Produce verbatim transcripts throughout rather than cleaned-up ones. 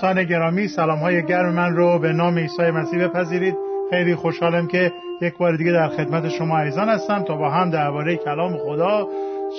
دوستان گرامی، سلام‌های گرم من رو به نام عیسی مسیح بپذیرید. خیلی خوشحالم که یک بار دیگه در خدمت شما عزیزان هستم تا با هم درباره کلام خدا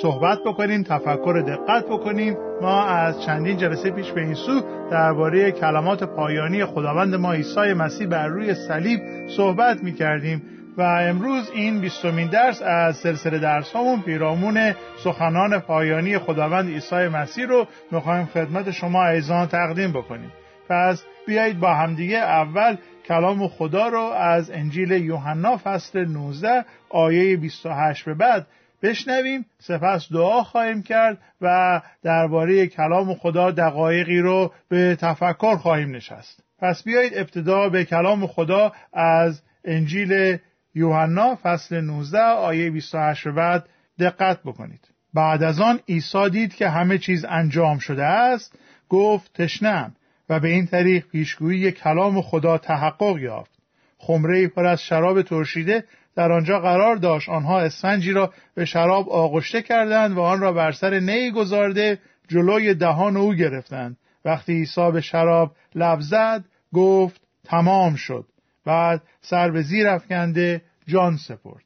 صحبت بکنیم، تفکر دقت بکنیم. ما از چندین جلسه پیش به این سو درباره کلمات پایانی خداوند ما عیسی مسیح بر روی صلیب صحبت می‌کردیم و امروز این بیستمین درس از سلسله درس‌هامون پیرامون سخنان پایانی خداوند عیسی مسیح رو می‌خوایم خدمت شما عزیزان تقدیم بکنیم. پس بیایید با همدیگه اول کلام خدا رو از انجیل یوحنا فصل نوزده آیه بیست و هشت به بعد بشنویم، سپس دعا خواهیم کرد و درباره کلام خدا دقایقی رو به تفکر خواهیم نشست. پس بیایید ابتدا به کلام خدا از انجیل یوحنا فصل نوزده آیه بیست و هشت به بعد دقت بکنید. بعد از آن عیسی دید که همه چیز انجام شده است، گفت تشنه‌ام، و به این طریق پیشگویی کلام خدا تحقق یافت. خمره‌ای پر از شراب ترشیده در آنجا قرار داشت. آنها اسفنجی را به شراب آغشته کردند و آن را بر سر نی گذارده جلوی دهان او گرفتند. وقتی عیسی به شراب لب زد، گفت تمام شد. بعد سر به زیر افکنده جان سپرد.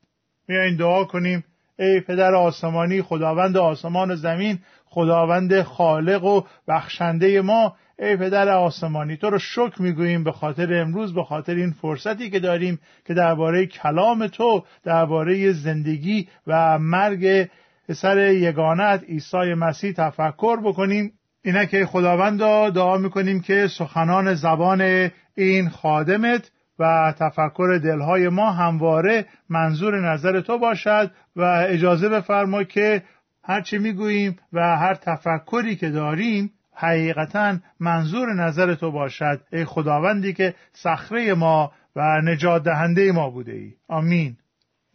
بیایید دعا کنیم. ای پدر آسمانی، خداوند آسمان و زمین، خداوند خالق و بخشنده ما، ای پدر آسمانی، تو رو شکر میگوییم به خاطر امروز، به خاطر این فرصتی که داریم که درباره کلام تو، درباره زندگی و مرگ پسر یگانت عیسی مسیح تفکر بکنیم. اینکه خداوند دعا میکنیم که سخنان زبان این خادمت و تفکر دلهای ما همواره منظور نظر تو باشد و اجازه بفرما که هرچی میگوییم و هر تفکری که داریم حقیقتاً منظور نظر تو باشد، ای خداوندی که صخره ما و نجات دهنده ما بوده ای. آمین.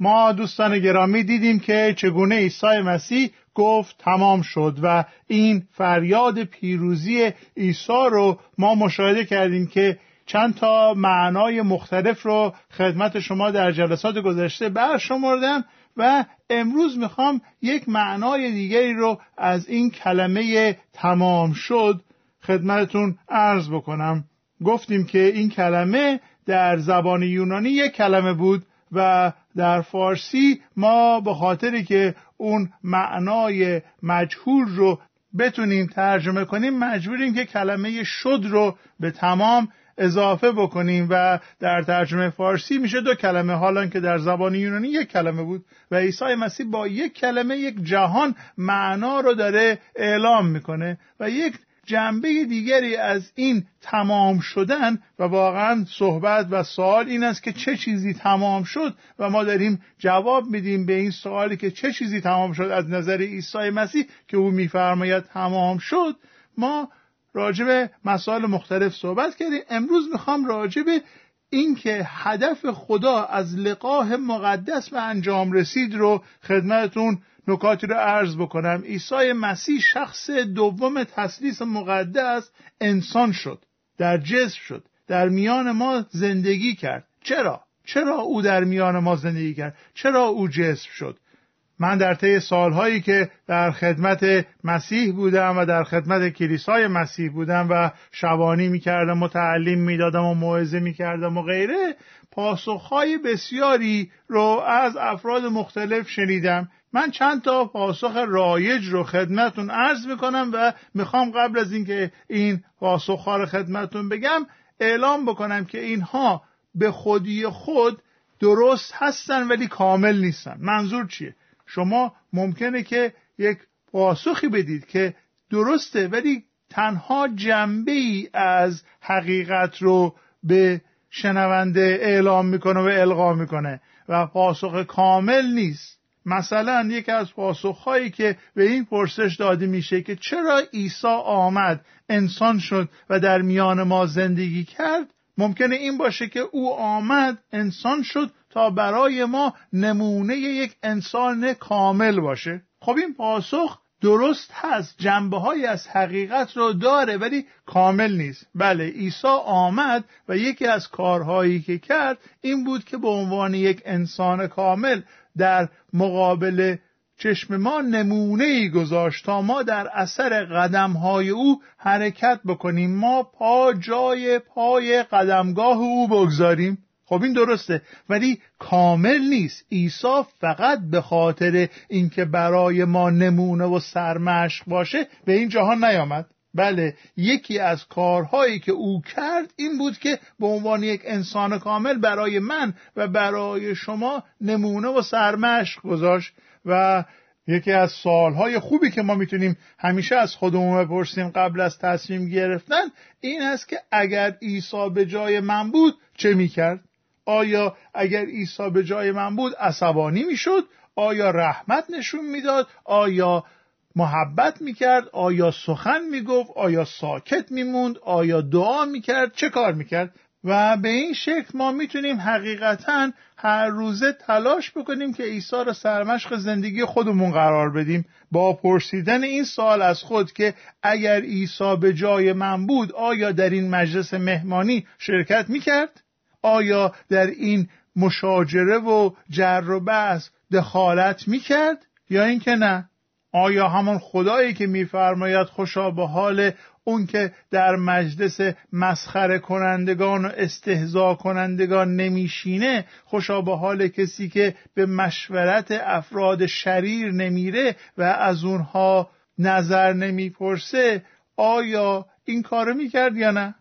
ما دوستان گرامی دیدیم که چگونه عیسی مسیح گفت تمام شد و این فریاد پیروزی عیسی رو ما مشاهده کردیم که چند تا معنای مختلف رو خدمت شما در جلسات گذشته برشمردم و امروز میخوام یک معنای دیگری رو از این کلمه تمام شد خدمتتون عرض بکنم. گفتیم که این کلمه در زبان یونانی یک کلمه بود و در فارسی ما به خاطری که اون معنای مجهول رو بتونیم ترجمه کنیم مجبوریم که کلمه شد رو به تمام اضافه بکنیم و در ترجمه فارسی میشه دو کلمه، حالان که در زبان یونانی یک کلمه بود و عیسی مسیح با یک کلمه یک جهان معنا رو داره اعلام میکنه. و یک جنبه دیگری از این تمام شدن و واقعا صحبت و سوال این است که چه چیزی تمام شد و ما داریم جواب میدیم به این سوالی که چه چیزی تمام شد از نظر عیسی مسیح که او میفرماید تمام شد. ما راجع به مسائل مختلف صحبت کردیم. امروز میخوام راجع به این که هدف خدا از لقاح مقدس و انجام رسید رو خدمتتون نکاتی رو عرض بکنم. عیسی مسیح شخص دوم تثلیث مقدس انسان شد، در جسم شد، در میان ما زندگی کرد. چرا؟ چرا او در میان ما زندگی کرد؟ چرا او جسم شد؟ من در طی سالهایی که در خدمت مسیح بودم و در خدمت کلیسای مسیح بودم و شبانی میکردم و تعلیم میدادم و موعظه میکردم و غیره، پاسخهای بسیاری رو از افراد مختلف شنیدم. من چند تا پاسخ رایج رو خدمتون عرض میکنم و میخوام قبل از اینکه این پاسخها رو خدمتون بگم اعلام بکنم که اینها به خودی خود درست هستن ولی کامل نیستن. منظور چیه؟ شما ممکنه که یک پاسخی بدید که درسته ولی تنها جنبه‌ای از حقیقت رو به شنونده اعلام میکنه و القا میکنه و پاسخ کامل نیست. مثلا یکی از پاسخهایی که به این پرسش داده میشه که چرا عیسی آمد، انسان شد و در میان ما زندگی کرد، ممکنه این باشه که او آمد، انسان شد تا برای ما نمونه یک انسان کامل باشه. خب این پاسخ درست هست، جنبه‌هایی از حقیقت رو داره ولی کامل نیست. بله، عیسی آمد و یکی از کارهایی که کرد این بود که به عنوان یک انسان کامل در مقابل چشم ما نمونه‌ای گذاشت تا ما در اثر قدم‌های او حرکت بکنیم، ما پا جای پای قدمگاه او بگذاریم. خب این درسته ولی کامل نیست. عیسی فقط به خاطر اینکه برای ما نمونه و سرمشق باشه به این جهان نیامد. بله، یکی از کارهایی که او کرد این بود که به عنوان یک انسان کامل برای من و برای شما نمونه و سرمشق گذاشت. و یکی از سوالهای خوبی که ما میتونیم همیشه از خودمون بپرسیم قبل از تصمیم گرفتن این هست که اگر عیسی به جای من بود چه میکرد؟ آیا اگر عیسی به جای من بود عصبانی میشد؟ آیا رحمت نشون میداد؟ آیا محبت میکرد؟ آیا سخن میگفت؟ آیا ساکت میموند؟ آیا دعا میکرد؟ چه کار میکرد؟ و به این شکل ما میتونیم حقیقتاً هر روزه تلاش بکنیم که عیسی را سرمشق زندگی خودمون قرار بدیم، با پرسیدن این سوال از خود که اگر عیسی به جای من بود آیا در این مجلس مهمانی شرکت میکرد؟ آیا در این مشاجره و جر و بحث دخالت میکرد یا اینکه نه؟ آیا همون خدایی که میفرماید خوشا به حال اون که در مجلس مسخره کنندگان و استهزاء کنندگان نمیشینه، خوشا به حال کسی که به مشورت افراد شریر نمیره و از اونها نظر نمیپرسه، آیا این کارو میکرد یا نه؟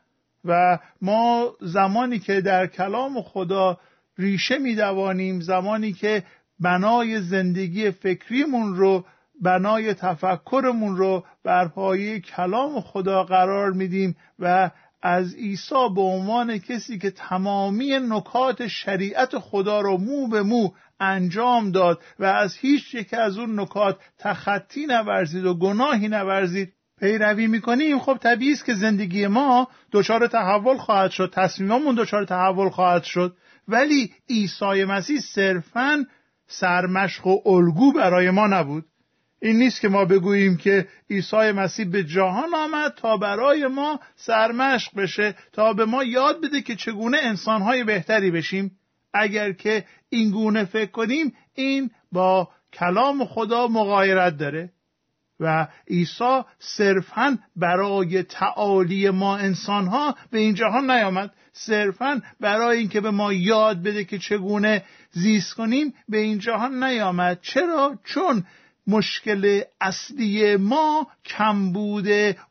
و ما زمانی که در کلام خدا ریشه میدوانیم، زمانی که بنای زندگی فکریمون رو، بنای تفکرمون رو بر پایه کلام خدا قرار میدیم و از عیسی به عنوان کسی که تمامی نکات شریعت خدا رو مو به مو انجام داد و از هیچ یک از اون نکات تخطی نورزید و گناهی نورزید پیروی میکنیم، خب طبیعی است که زندگی ما دچار تحول خواهد شد، تصمیممون دچار تحول خواهد شد. ولی عیسی مسیح صرفاً سرمشق و الگو برای ما نبود. این نیست که ما بگوییم که عیسی مسیح به جهان آمد تا برای ما سرمشق بشه، تا به ما یاد بده که چگونه انسانهای بهتری بشیم. اگر که این گونه فکر کنیم این با کلام خدا مغایرت داره و عیسی صرفاً برای تعالی ما انسانها به این جهان نیامد، صرفاً برای اینکه به ما یاد بده که چگونه زیست کنیم به این جهان نیامد. چرا؟ چون مشکل اصلی ما کمبود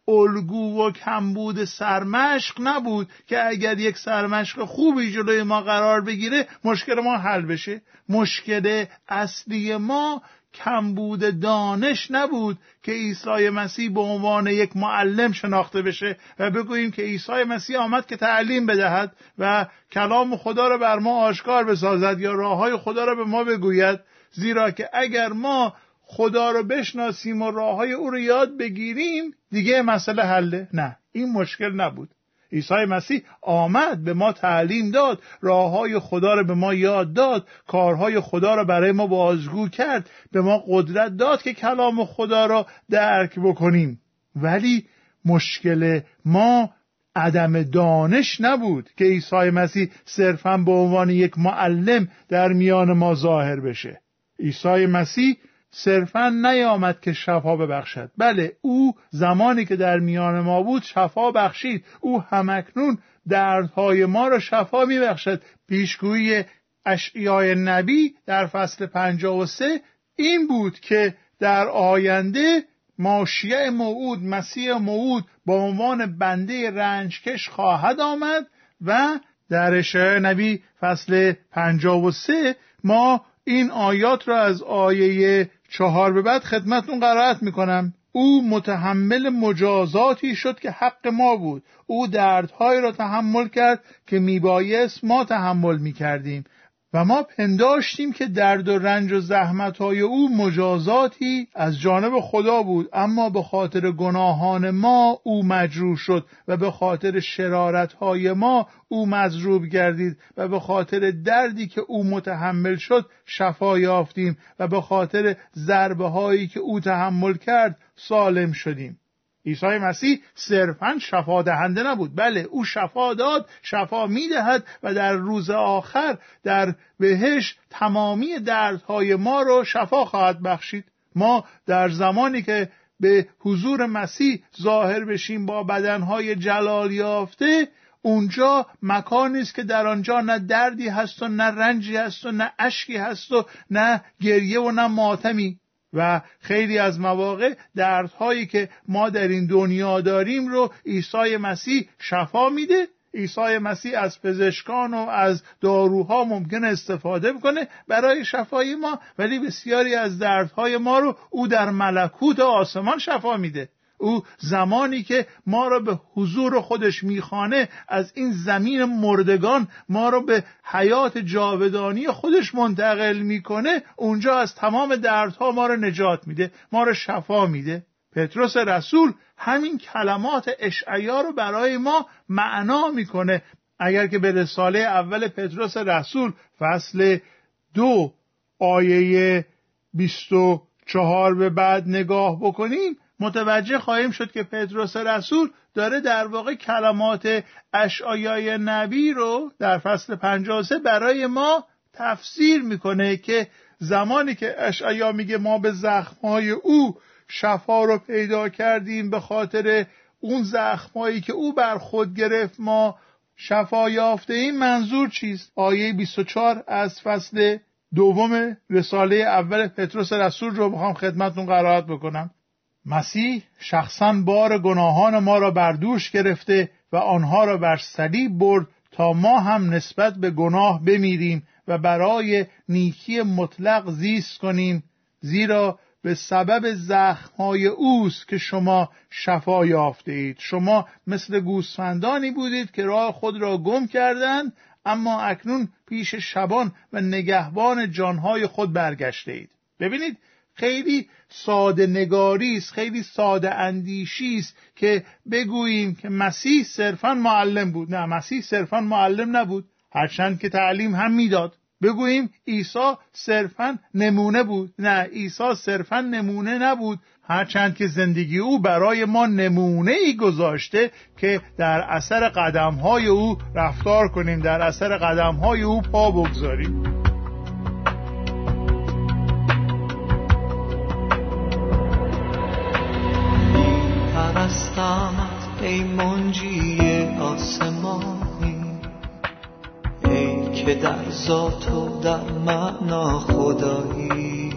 الگو و کمبود سرمشق نبود که اگر یک سرمشق خوبی جلوی ما قرار بگیره مشکل ما حل بشه. مشکل اصلی ما کمبود دانش نبود که عیسی مسیح به عنوان یک معلم شناخته بشه و بگوییم که عیسی مسیح آمد که تعلیم بدهد و کلام خدا را بر ما آشکار بسازد یا راههای خدا را به ما بگوید، زیرا که اگر ما خدا رو بشناسیم و راههای او رو یاد بگیریم دیگه مسئله حله. نه، این مشکل نبود. عیسی مسیح آمد، به ما تعلیم داد، راههای خدا رو به ما یاد داد، کارهای خدا رو برای ما بازگو کرد، به ما قدرت داد که کلام خدا رو درک بکنیم. ولی مشکل ما عدم دانش نبود که عیسی مسیح صرفاً به عنوان یک معلم در میان ما ظاهر بشه. عیسی مسیح صرفاً نیامد که شفا ببخشد. بله، او زمانی که در میان ما بود شفا بخشید، او همکنون دردهای ما را شفا میبخشد. پیشگویی اشعیای نبی در فصل پنجاه و سه این بود که در آینده ماشیه موعود، مسیح موعود به عنوان بنده رنجکش خواهد آمد و در اشعیای نبی فصل پنجاه و سه ما این آیات را از آیه چهار به بعد خدمتتون قرائت میکنم. او متحمل مجازاتی شد که حق ما بود، او دردهایی را تحمل کرد که میبایست ما تحمل میکردیم و ما پنداشتیم که درد و رنج و زحمتهای او مجازاتی از جانب خدا بود، اما به خاطر گناهان ما او مجروح شد و به خاطر شرارتهای ما او مضروب گردید و به خاطر دردی که او متحمل شد شفا یافتیم و به خاطر ضربه هایی که او تحمل کرد سالم شدیم. عیسی مسیح صرفاً شفا دهنده نبود، بله او شفا داد، شفا میدهد و در روز آخر در بهش تمامی دردهای ما رو شفا خواهد بخشید. ما در زمانی که به حضور مسیح ظاهر بشیم با بدنهای جلال یافته، اونجا مکانی است که در آنجا نه دردی هست و نه رنجی هست و نه اشکی هست و نه گریه و نه ماتمی. و خیلی از مواقع دردهایی که ما در این دنیا داریم رو عیسی مسیح شفا میده. عیسی مسیح از پزشکان و از داروها ممکن استفاده بکنه برای شفای ما، ولی بسیاری از دردهای ما رو او در ملکوت آسمان شفا میده. او زمانی که ما را به حضور خودش میخوانه، از این زمین مردگان ما را به حیات جاودانی خودش منتقل میکنه. اونجا از تمام دردها ما را نجات میده، ما را شفا میده. پتروس رسول همین کلمات اشعیا رو برای ما معنا میکنه. اگر که به رساله اول پتروس رسول فصل دو آیه بیست و چهار به بعد نگاه بکنیم، متوجه خواهیم شد که پتروس رسول داره در واقع کلمات اشعیای نبی رو در فصل پنجاه و سه برای ما تفسیر میکنه، که زمانی که اشعیا میگه ما به زخمهای او شفا رو پیدا کردیم، به خاطر اون زخمایی که او بر خود گرفت ما شفا یافته ایم، منظور چیست؟ آیه بیست و چهار از فصل دوم رساله اول پتروس رسول رو میخوام خدمتتون قرائت بکنم. مسیح شخصاً بار گناهان ما را بر دوش گرفته و آنها را بر صلیب برد تا ما هم نسبت به گناه بمیریم و برای نیکی مطلق زیست کنیم، زیرا به سبب زخم‌های اوست که شما شفا یافته اید. شما مثل گوسفندانی بودید که راه خود را گم کردند، اما اکنون پیش شبان و نگهبان جانهای خود برگشته اید. ببینید خیلی ساده نگاری است، خیلی ساده اندیشی است که بگوییم که مسیح صرفاً معلم بود. نه، مسیح صرفاً معلم نبود، هرچند که تعلیم هم میداد. بگوییم عیسی صرفاً نمونه بود. نه، عیسی صرفاً نمونه نبود، هرچند که زندگی او برای ما نمونه ای گذاشته که در اثر قدمهای او رفتار کنیم، در اثر قدمهای او پا بگذاریم. پرستمت ای منجی آسمانی، ای که در ذات و در معنا خدایی،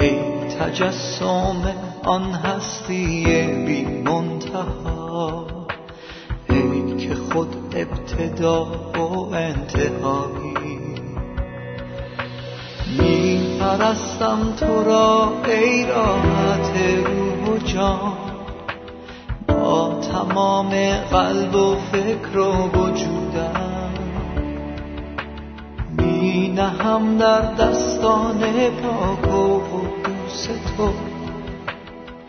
ای تجسم آن هستی بی منتها، ای که خود ابتدا و انتهایی. می پرستم تو را ای راحت روح و جان، با تمام قلب و فکر و وجودم می نهم در دستان پاک و قدوس تو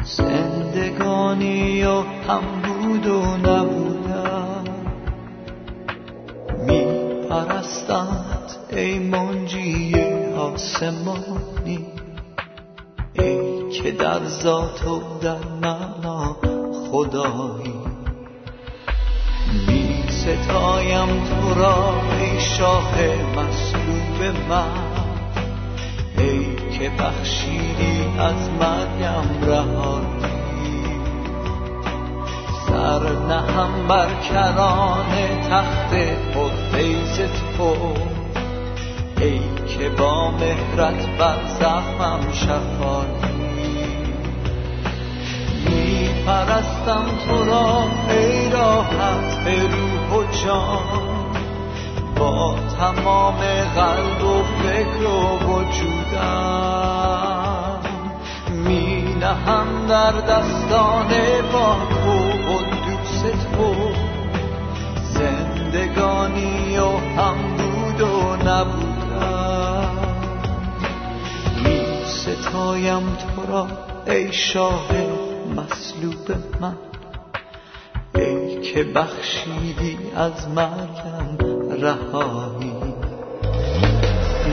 زندگانی و هم بود و نبودم. می پرستمت ای منجی آسمانی، ای که در ذات و در معنا خدایی. می ستایم تو را ای شاه مصلوب من، ای که بخشیدی از مرگم رهایی. سر نهم بر کران تخت قدیس تو، ای که با مهرت بر زخمم شفایی. می پرستم تو را ای راحت به روح و جان، با تمام قلب و فکر و وجودم می نهم در دستان پاک و قدوس تو زندگانی و هم بود و نبود. می ستایم تو را ای شاه مصلوب من، ای که بخشیدی از مرگم رهایی.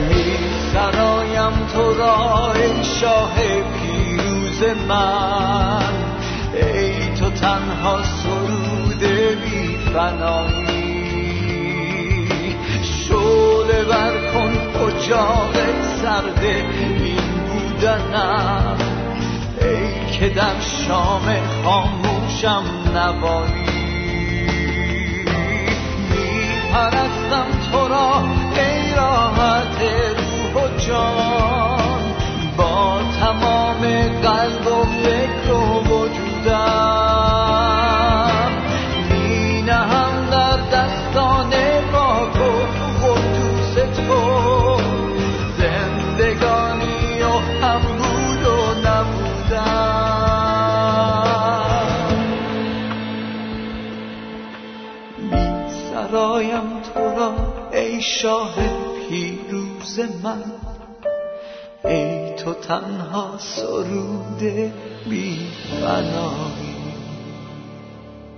می سرایم تو را ای شاه پیروز من، ای تو تنها سرود بی فنایی. شعله بر کن اجاق سرد این بود بزنم، ای که در شام خاموشم نوایی. می‌پرستم تو را ای راحت روح و جان، با تمام قلب و فکر و وجودم می نهم در دستان پاک و قدوس تو. سرایم تو را ای شاه پیروز من، ای تو تنها سرود بی فنایی.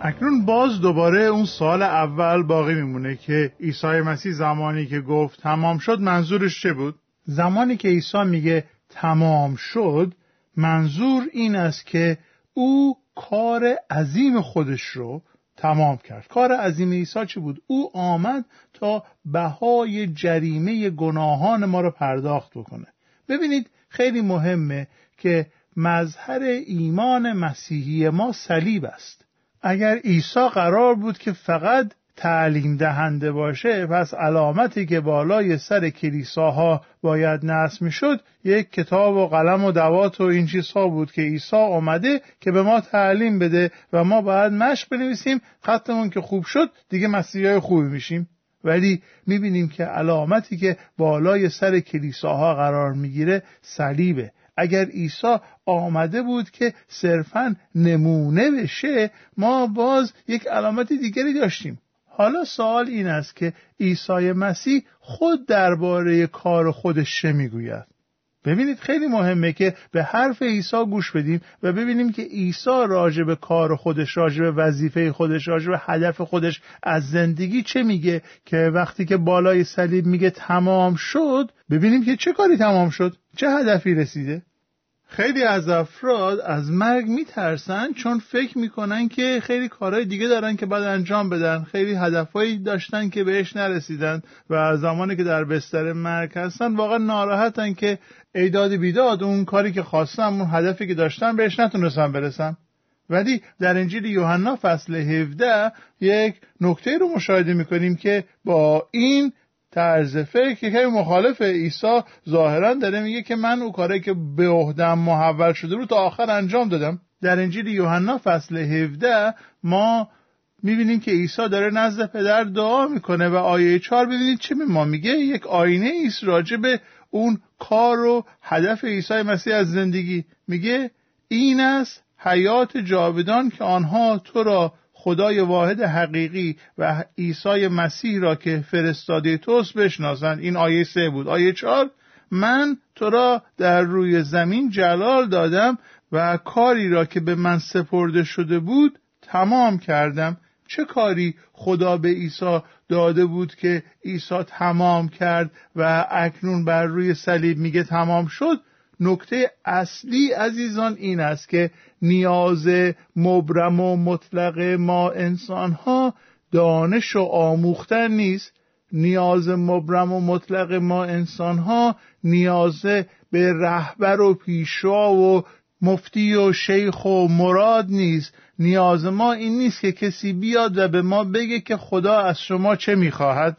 اکنون باز دوباره اون سال اول باقی میمونه که عیسی مسیح زمانی که گفت تمام شد منظورش چه بود؟ زمانی که عیسی میگه تمام شد، منظور این است که او کار عظیم خودش رو تمام کرد. کار عظیم عیسی چی بود؟ او آمد تا بهای جریمه گناهان ما رو پرداخت بکنه. ببینید خیلی مهمه که مظهر ایمان مسیحی ما صلیب است. اگر عیسی قرار بود که فقط تعلیم دهنده باشه، پس علامتی که بالای سر کلیساها باید نصب میشد یک کتاب و قلم و دوات و این چیزها بود که عیسی آمده که به ما تعلیم بده و ما باید مشق بنویسیم، خطمون که خوب شد دیگه مسیحای خوبی میشیم. ولی میبینیم که علامتی که بالای سر کلیساها قرار میگیره صلیبه. اگر عیسی آمده بود که صرفاً نمونه بشه، ما باز یک علامت دیگری داشتیم. حالا سوال این است که عیسی مسیح خود درباره کار خودش چه میگوید؟ ببینید خیلی مهمه که به حرف عیسی گوش بدیم و ببینیم که عیسی راجع به کار خودش، راجع به وظیفه خودش، راجع به هدف خودش از زندگی چه میگه، که وقتی که بالای صلیب میگه تمام شد، ببینیم که چه کاری تمام شد، چه هدفی رسیده. خیلی از افراد از مرگ میترسن چون فکر میکنن که خیلی کارهای دیگه دارن که باید انجام بدن، خیلی هدفهایی داشتن که بهش نرسیدن و زمانی که در بستر مرگ هستن واقعا ناراحتن که ایداد بیداد اون کاری که خواستن، اون هدفی که داشتن بهش نتونستن برسن. ولی در انجیل یوحنا فصل هفده یک نکته رو مشاهده میکنیم که با این طرز فکر که خیلی مخالف عیسی ظاهرا داره میگه که من اون کاری که به عهدم محول شده رو تا آخر انجام دادم. در انجیل یوحنا فصل هفده ما میبینیم که عیسی داره نزد پدر دعا میکنه و آیه چهار ببینید چه به ما میگه، یک آینه ایست راجع به اون کار و هدف عیسی مسیح از زندگی. میگه این است حیات جاودان که آنها تو را خدای واحد حقیقی و عیسی مسیح را که فرستاده توست بشناسند. این آیه سه بود. آیه چهار، من تو را در روی زمین جلال دادم و کاری را که به من سپرده شده بود تمام کردم. چه کاری خدا به عیسی داده بود که عیسی تمام کرد و اکنون بر روی صلیب میگه تمام شد؟ نکته اصلی عزیزان این است که نیاز مبرم و مطلق ما انسان‌ها دانش و آموختن نیست. نیاز مبرم و مطلق ما انسان‌ها نیاز به رهبر و پیشوا و مفتی و شیخ و مراد نیست. نیاز ما این نیست که کسی بیاد و به ما بگه که خدا از شما چه می‌خواهد.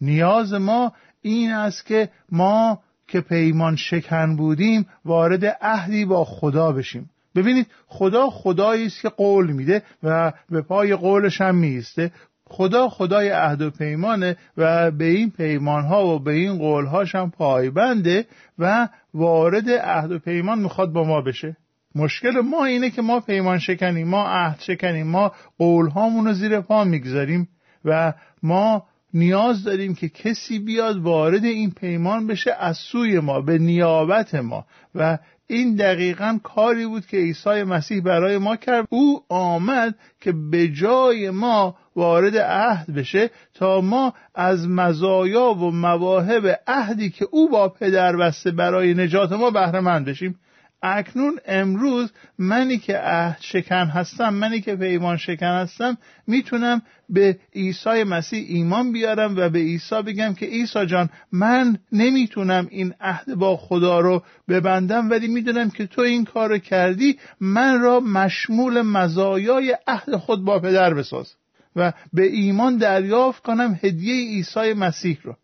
نیاز ما این است که ما که پیمان شکن بودیم وارد عهدی با خدا بشیم. ببینید خدا خدایی است که قول میده و به پای قولش هم میسته. خدا خدای عهد و پیمانه و به این پیمانها و به این قولهاش هم پایبنده و وارد عهد و پیمان میخواد با ما بشه. مشکل ما اینه که ما پیمان شکنیم، ما عهد شکنیم، ما قولهامون رو زیر پا میگذاریم و ما نیاز داریم که کسی بیاد وارد این پیمان بشه از سوی ما، به نیابت ما. و این دقیقاً کاری بود که عیسی مسیح برای ما کرد. او آمد که به جای ما وارد عهد بشه تا ما از مزایا و مواهب عهدی که او با پدر بسته برای نجات ما بهره مند بشیم. اکنون امروز منی که عهد شکن هستم، منی که پیمان شکن هستم، میتونم به عیسی مسیح ایمان بیارم و به عیسی بگم که عیسی جان، من نمیتونم این عهد با خدا رو ببندم، ولی میدونم که تو این کار رو کردی، من را مشمول مزایای عهد خود با پدر بساز و به ایمان دریافت کنم هدیه عیسی مسیح رو.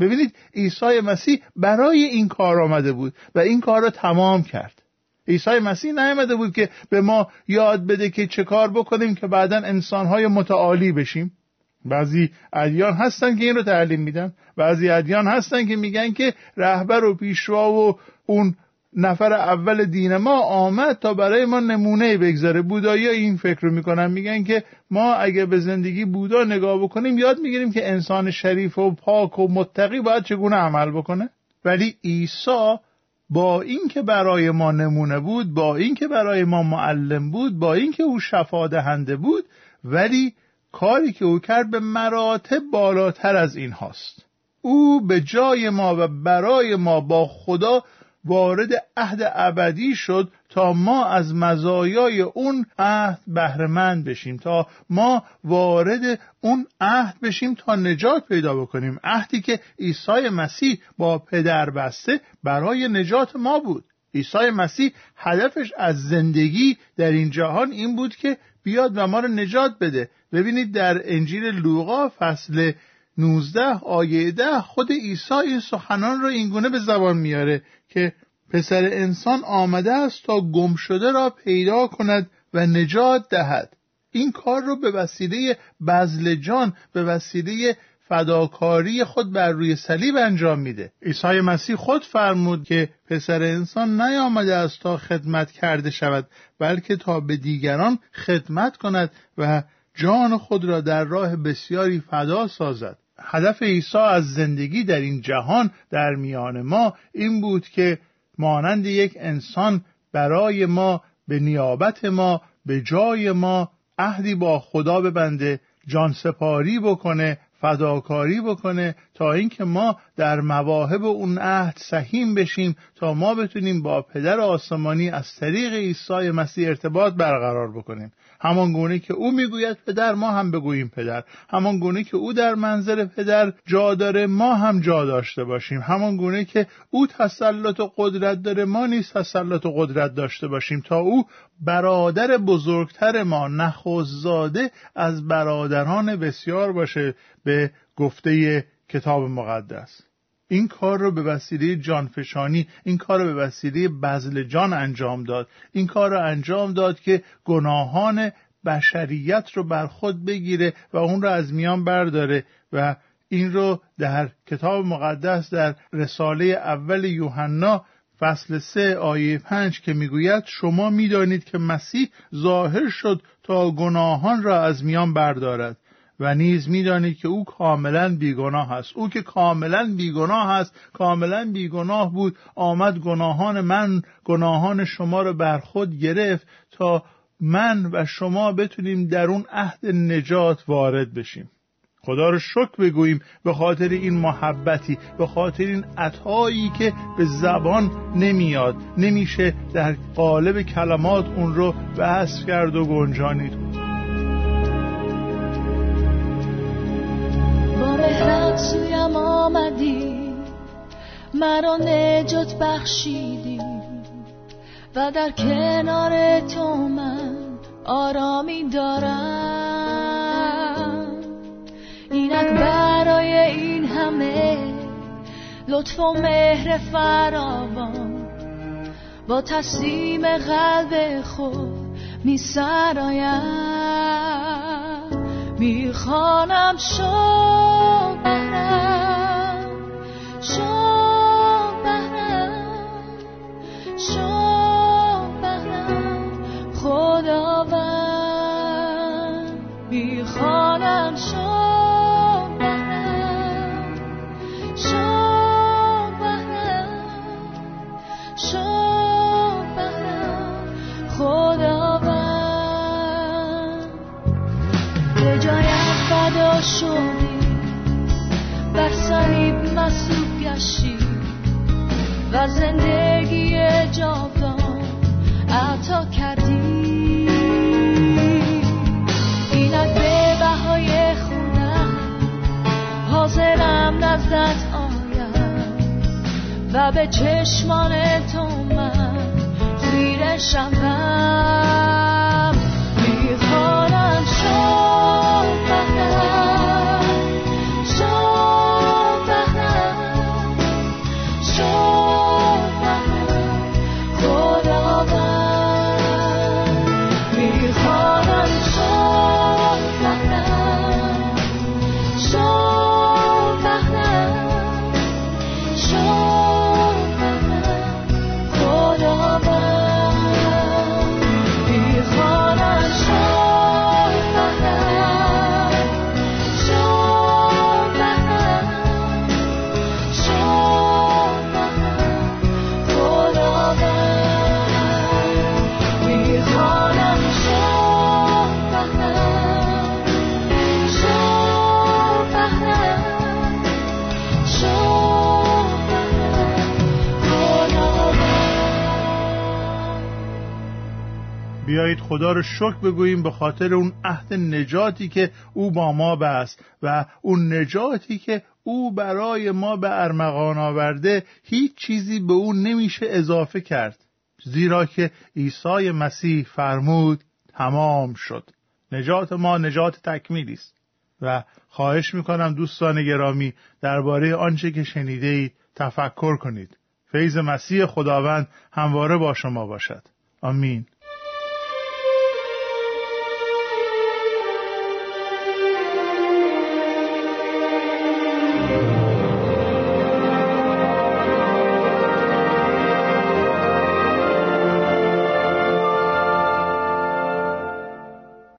ببینید، عیسی مسیح برای این کار آمده بود و این کار را تمام کرد. عیسی مسیح نیامده بود که به ما یاد بده که چه کار بکنیم که بعداً انسان‌های متعالی بشیم. بعضی ادیان هستن که این رو تعلیم میدن، بعضی ادیان هستن که میگن که رهبر و پیشوا و اون نفر اول دین ما آمد تا برای ما نمونه بگذاره. بودایی این فکر رو میکنن، میگن که ما اگه به زندگی بودا نگاه بکنیم یاد میگیریم که انسان شریف و پاک و متقی باید چگونه عمل بکنه. ولی عیسی با این که برای ما نمونه بود، با این که برای ما معلم بود، با این که او شفا دهنده بود، ولی کاری که او کرد به مراتب بالاتر از این هاست. او به جای ما و برای ما با خدا وارد عهد ابدی شد تا ما از مزایای اون عهد بهره‌مند بشیم، تا ما وارد اون عهد بشیم، تا نجات پیدا بکنیم. عهدی که عیسی مسیح با پدر بسته برای نجات ما بود. عیسی مسیح هدفش از زندگی در این جهان این بود که بیاد و ما رو نجات بده. ببینید، در انجیل لوقا فصل نوزده آیه ده خود عیسی این سخنان رو اینگونه به زبان میاره که پسر انسان آمده است تا گم شده را پیدا کند و نجات دهد. این کار رو به وسیله بذل جان، به وسیله فداکاری خود بر روی صلیب انجام میده. عیسی مسیح خود فرمود که پسر انسان نیامده است تا خدمت کرده شود، بلکه تا به دیگران خدمت کند و جان خود را در راه بسیاری فدا سازد. هدف عیسی از زندگی در این جهان در میان ما این بود که مانند یک انسان برای ما، به نیابت ما، به جای ما عهدی با خدا ببنده، جان سپاری بکنه، فداکاری بکنه، تا اینکه ما در مواهب اون عهد سهیم بشیم، تا ما بتونیم با پدر آسمانی از طریق عیسی مسیح ارتباط برقرار بکنیم. همان گونه که او میگوید پدر، ما هم بگوییم پدر. همان گونه که او در منظر پدر جا داره، ما هم جا داشته باشیم. همان گونه که او تسلط و قدرت داره، ما نیز تسلط و قدرت داشته باشیم، تا او برادر بزرگتر ما، نخست‌زاده از برادران بسیار باشه، به گفته کتاب مقدس. این کار رو به وسیله جانفشانی، این کار رو به وسیله بذل جان انجام داد. این کار رو انجام داد که گناهان بشریت رو بر خود بگیره و اون رو از میان برداره. و این رو در کتاب مقدس در رساله اول یوحنا فصل سه آیه پنج که میگوید شما میدانید که مسیح ظاهر شد تا گناهان را از میان بردارد، و نیز میدانید که او کاملا بیگناه است. او که کاملا بیگناه است، کاملا بیگناه بود، آمد گناهان من، گناهان شما رو بر خود گرفت تا من و شما بتونیم در اون عهد نجات وارد بشیم. خدا رو شکر بگوییم به خاطر این محبتی، به خاطر این عطایی که به زبان نمیاد، نمیشه در قالب کلمات اون رو بحث کرد و گنجانید. سویم آمدی، مرا نجات بخشیدی و در کنار تو من آرامی دارم. اینک برای این همه لطف و مهر فراوان با تسلیم قلب خود میسرایم، میخوانم شکر شو بهرم، شو بهرم خداوند، میخوانم شو بهرم، شو بهرم، شو بهرم خداوند. به جای فدا شدی، بر صلیب مصلوب گشتی و زندگی جاودان عطا کردی. اینک به بهای خونم حاضرم نزدت آیم و به چشمان تو من زیر شمعم بیخانم شد بخنم شد بخنم شد بخنم خداوند بیخانم شد بخنم شد بخنم شد بخنم خداوند بیایید خدا رو شکر بگوییم به خاطر اون عهد نجاتی که او با ما بست و اون نجاتی که او برای ما به ارمغان آورده. هیچ چیزی به اون نمیشه اضافه کرد، زیرا که عیسی مسیح فرمود تمام شد. نجات ما نجات تکمیلی است و خواهش میکنم دوستان گرامی درباره آنچه که شنیده اید تفکر کنید. فیض مسیح خداوند همواره با شما باشد. آمین.